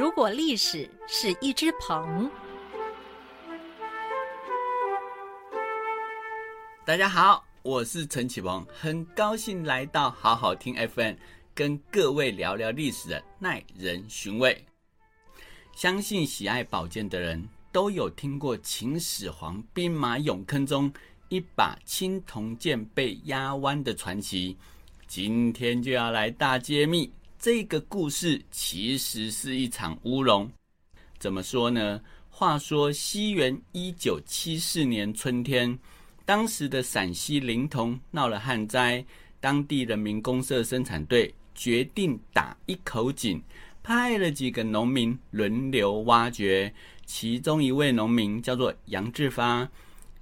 如果历史是一只鹏。大家好，我是陈启鹏，很高兴来到好好听 FM， 跟各位聊聊历史的耐人寻味。相信喜爱宝剑的人都有听过秦始皇兵马俑坑中一把青铜剑被压弯的传奇，今天就要来大揭秘。这个故事其实是一场乌龙。怎么说呢？话说西元1974年春天，当时的陕西临潼闹了旱灾，当地人民公社生产队决定打一口井，派了几个农民轮流挖掘。其中一位农民叫做杨志发，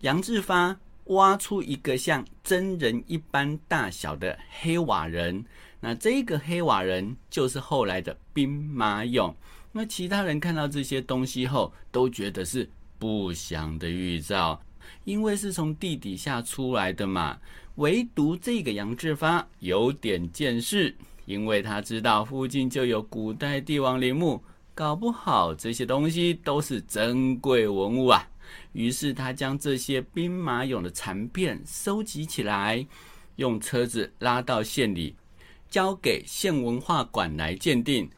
杨志发挖出一个像真人一般大小的黑瓦人，那这个黑瓦人就是后来的兵马俑。那其他人看到这些东西后都觉得是不祥的预兆，因为是从地底下出来的嘛。唯独这个杨志发有点见识，因为他知道附近就有古代帝王陵墓，搞不好这些东西都是珍贵文物啊。于是他将这些兵马俑的残片收集起来，用车子拉到县里，交给县文化馆来鉴定。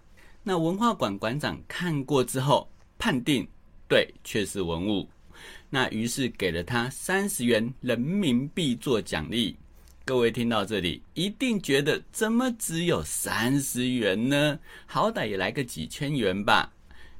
那文化馆馆长看过之后判定对，确是文物，那于是给了他30元人民币做奖励。各位听到这里一定觉得怎么只有30元呢？好歹也来个几千元吧。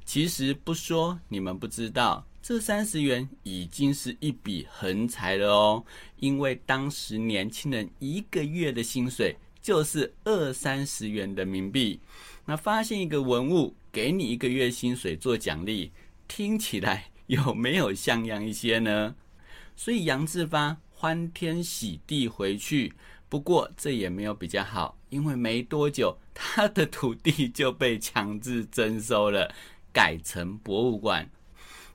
其实不说你们不知道，这30元已经是一笔横财了哦，因为当时年轻人一个月的薪水就是20-30元人民币。那发现一个文物给你一个月薪水做奖励，听起来有没有像样一些呢？所以杨志发欢天喜地回去，不过这也没有比较好，因为没多久他的土地就被强制征收了，改成博物馆。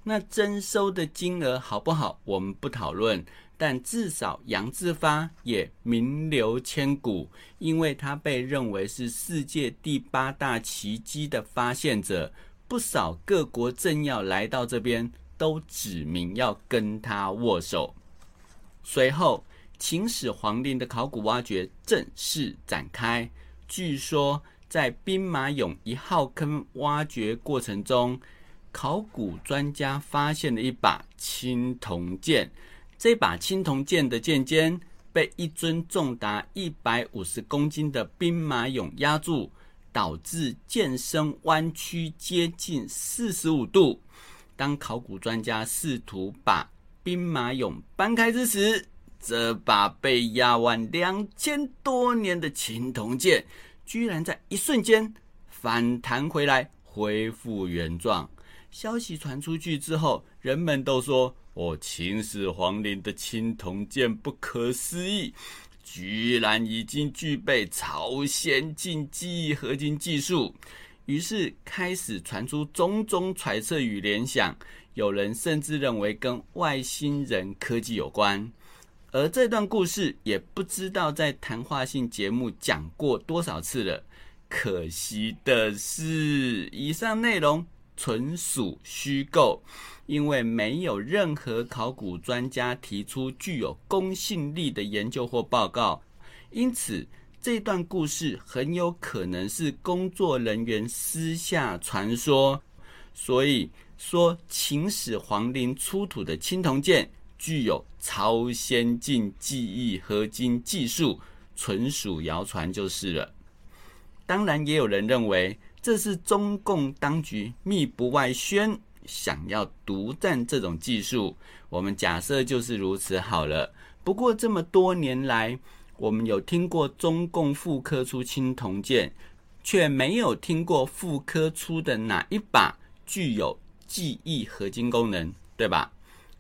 那征收的金额好不好我们不讨论，但至少杨志发也名留千古，因为他被认为是世界第8大奇迹的发现者，不少各国政要来到这边都指明要跟他握手。随后秦始皇陵的考古挖掘正式展开，据说在兵马俑1号坑挖掘过程中，考古专家发现了一把青铜剑，这把青铜剑的剑尖被一尊重达150公斤的兵马俑压住，导致剑身弯曲接近45度。当考古专家试图把兵马俑搬开之时，这把被压弯2000多年的青铜剑居然在一瞬间反弹回来，恢复原状。消息传出去之后，人们都说秦始皇陵的青铜剑不可思议，居然已经具备超先进记忆合金技术。于是开始传出种种揣测与联想，有人甚至认为跟外星人科技有关。而这段故事也不知道在谈话性节目讲过多少次了，可惜的是以上内容纯属虚构，因为没有任何考古专家提出具有公信力的研究或报告，因此这段故事很有可能是工作人员私下传说。所以说秦始皇陵出土的青铜剑具有超先进记忆合金技术，纯属谣传就是了。当然也有人认为这是中共当局密不外宣，想要独占这种技术，我们假设就是如此好了。不过这么多年来，我们有听过中共复刻出青铜剑，却没有听过复刻出的哪一把具有记忆合金功能，对吧？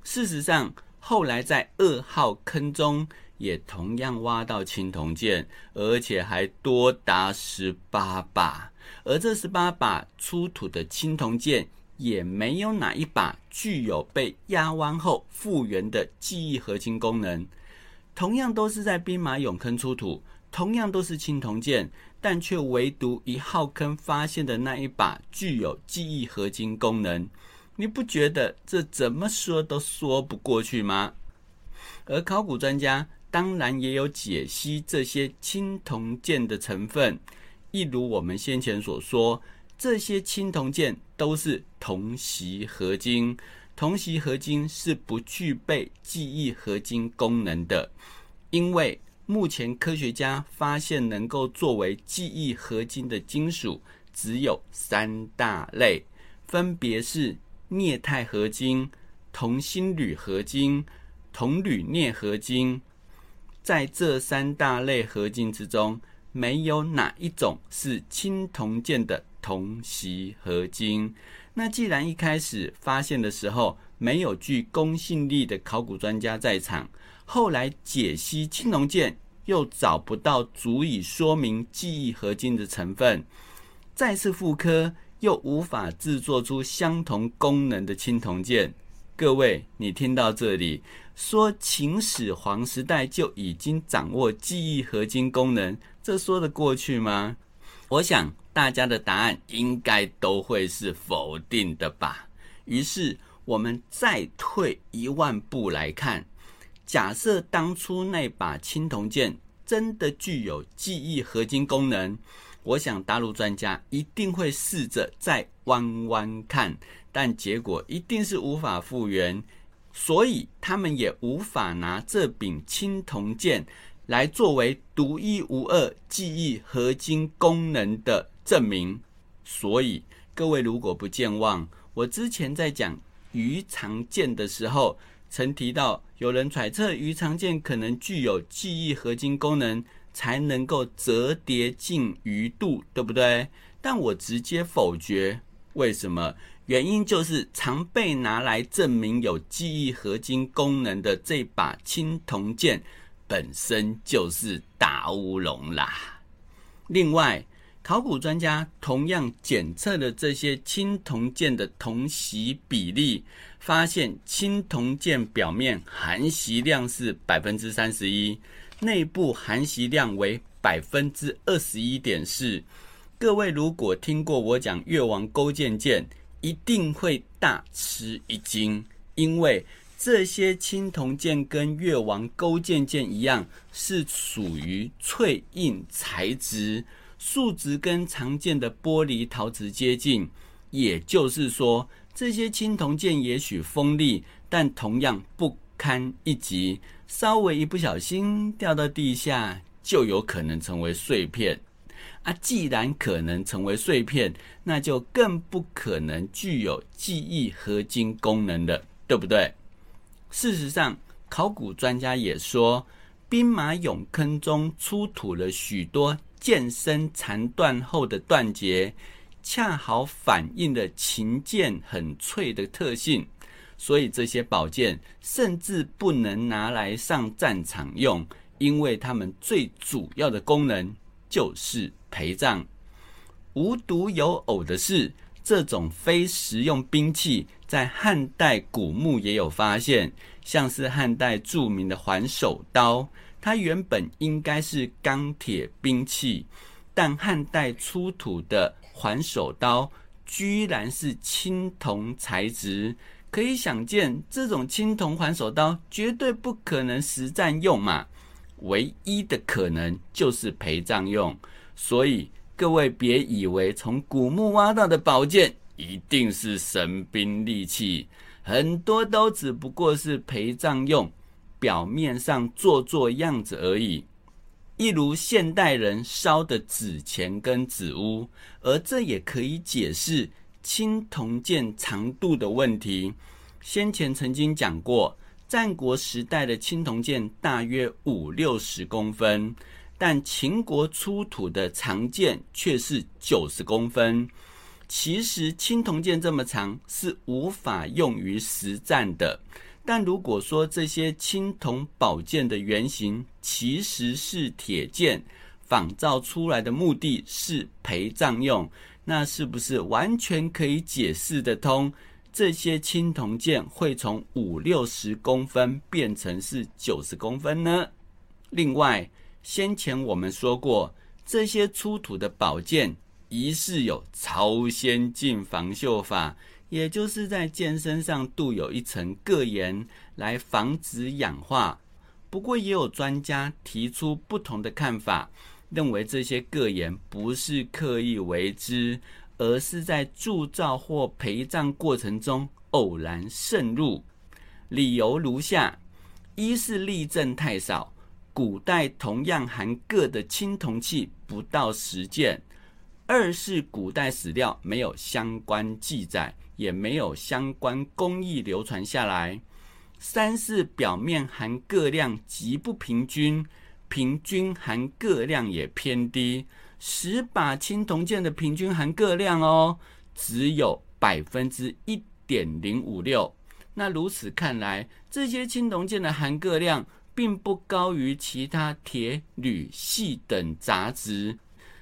事实上，后来在2号坑中也同样挖到青铜剑，而且还多达18把。而这18把出土的青铜剑也没有哪一把具有被压弯后复原的记忆合金功能。同样都是在兵马俑坑出土，同样都是青铜剑，但却唯独一号坑发现的那一把具有记忆合金功能。你不觉得这怎么说都说不过去吗？而考古专家当然也有解析这些青铜剑的成分，一如我们先前所说，这些青铜剑都是铜锡合金，铜锡合金是不具备记忆合金功能的，因为目前科学家发现能够作为记忆合金的金属只有三大类，分别是镍钛合金、铜锌铝合金、铜铝镍合金。在这三大类合金之中，没有哪一种是青铜剑的铜锡合金。那既然一开始发现的时候没有具公信力的考古专家在场，后来解析青铜剑又找不到足以说明记忆合金的成分，再次复刻又无法制作出相同功能的青铜剑。各位，你听到这里，说秦始皇时代就已经掌握记忆合金功能，这说得过去吗？我想大家的答案应该都会是否定的吧。于是我们再退1万步来看，假设当初那把青铜剑真的具有记忆合金功能，我想大陆专家一定会试着再弯弯看，但结果一定是无法复原，所以他们也无法拿这柄青铜剑来作为独一无二记忆合金功能的证明。所以各位如果不健忘，我之前在讲鱼肠剑的时候曾提到，有人揣测鱼肠剑可能具有记忆合金功能才能够折叠进鱼肚，对不对？但我直接否决。为什么？原因就是常被拿来证明有记忆合金功能的这把青铜剑本身就是大乌龙啦。另外，考古专家同样检测了这些青铜剑的铜锡比例，发现青铜剑表面含锡量是 31%， 内部含锡量为 21.4%。各位如果听过我讲越王勾践剑，一定会大吃一惊，因为这些青铜剑跟越王勾践剑一样，是属于脆硬材质，数值跟常见的玻璃陶瓷接近，也就是说，这些青铜剑也许锋利，但同样不堪一击，稍微一不小心掉到地下，就有可能成为碎片。既然可能成为碎片，那就更不可能具有记忆合金功能了，对不对？事实上，考古专家也说，兵马俑坑中出土了许多剑身残断后的断节，恰好反映了秦剑很脆的特性，所以这些宝剑甚至不能拿来上战场用，因为它们最主要的功能就是陪葬。无独有偶的是，这种非实用兵器在汉代古墓也有发现，像是汉代著名的环首刀，它原本应该是钢铁兵器，但汉代出土的环首刀居然是青铜材质，可以想见这种青铜环首刀绝对不可能实战用嘛，唯一的可能就是陪葬用。所以各位别以为从古墓挖到的宝剑一定是神兵利器，很多都只不过是陪葬用，表面上做做样子而已，一如现代人烧的纸钱跟纸乌。而这也可以解释青铜剑长度的问题。先前曾经讲过，战国时代的青铜剑大约50-60公分，但秦国出土的长剑却是90公分。其实青铜剑这么长是无法用于实战的，但如果说这些青铜宝剑的原型其实是铁剑，仿造出来的目的是陪葬用，那是不是完全可以解释得通这些青铜剑会从50-60公分变成是90公分呢？另外，先前我们说过，这些出土的宝剑疑似有超先进防锈法，也就是在剑身上镀有一层铬盐来防止氧化。不过也有专家提出不同的看法，认为这些铬盐不是刻意为之，而是在铸造或陪葬过程中偶然渗入。理由如下：一是例证太少，古代同样含铬的青铜器不到10件；二是古代史料没有相关记载，也没有相关工艺流传下来；三是表面含铬量极不平均，平均含铬量也偏低。10把青铜剑的平均含铬量只有 1.056%。 那如此看来，这些青铜剑的含铬量并不高于其他铁、铝、矽等杂质，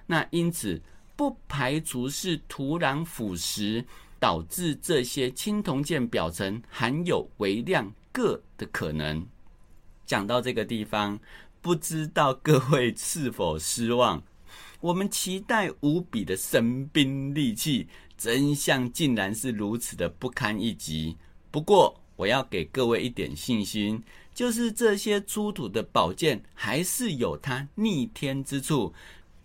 那因此不排除是土壤腐蚀导致这些青铜剑表层含有微量铬的可能。讲到这个地方，不知道各位是否失望？我们期待无比的神兵利器，真相竟然是如此的不堪一击。不过我要给各位一点信心，就是这些出土的宝剑还是有它逆天之处，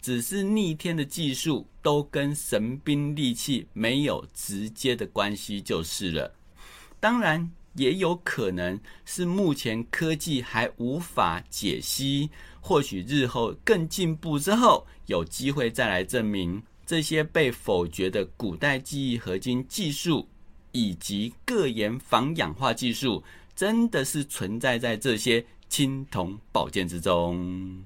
只是逆天的技术都跟神兵利器没有直接的关系就是了。当然也有可能是目前科技还无法解析，或许日后更进步之后有机会再来证明这些被否决的古代记忆合金技术以及铬盐防氧化技术真的是存在在这些青铜宝剑之中。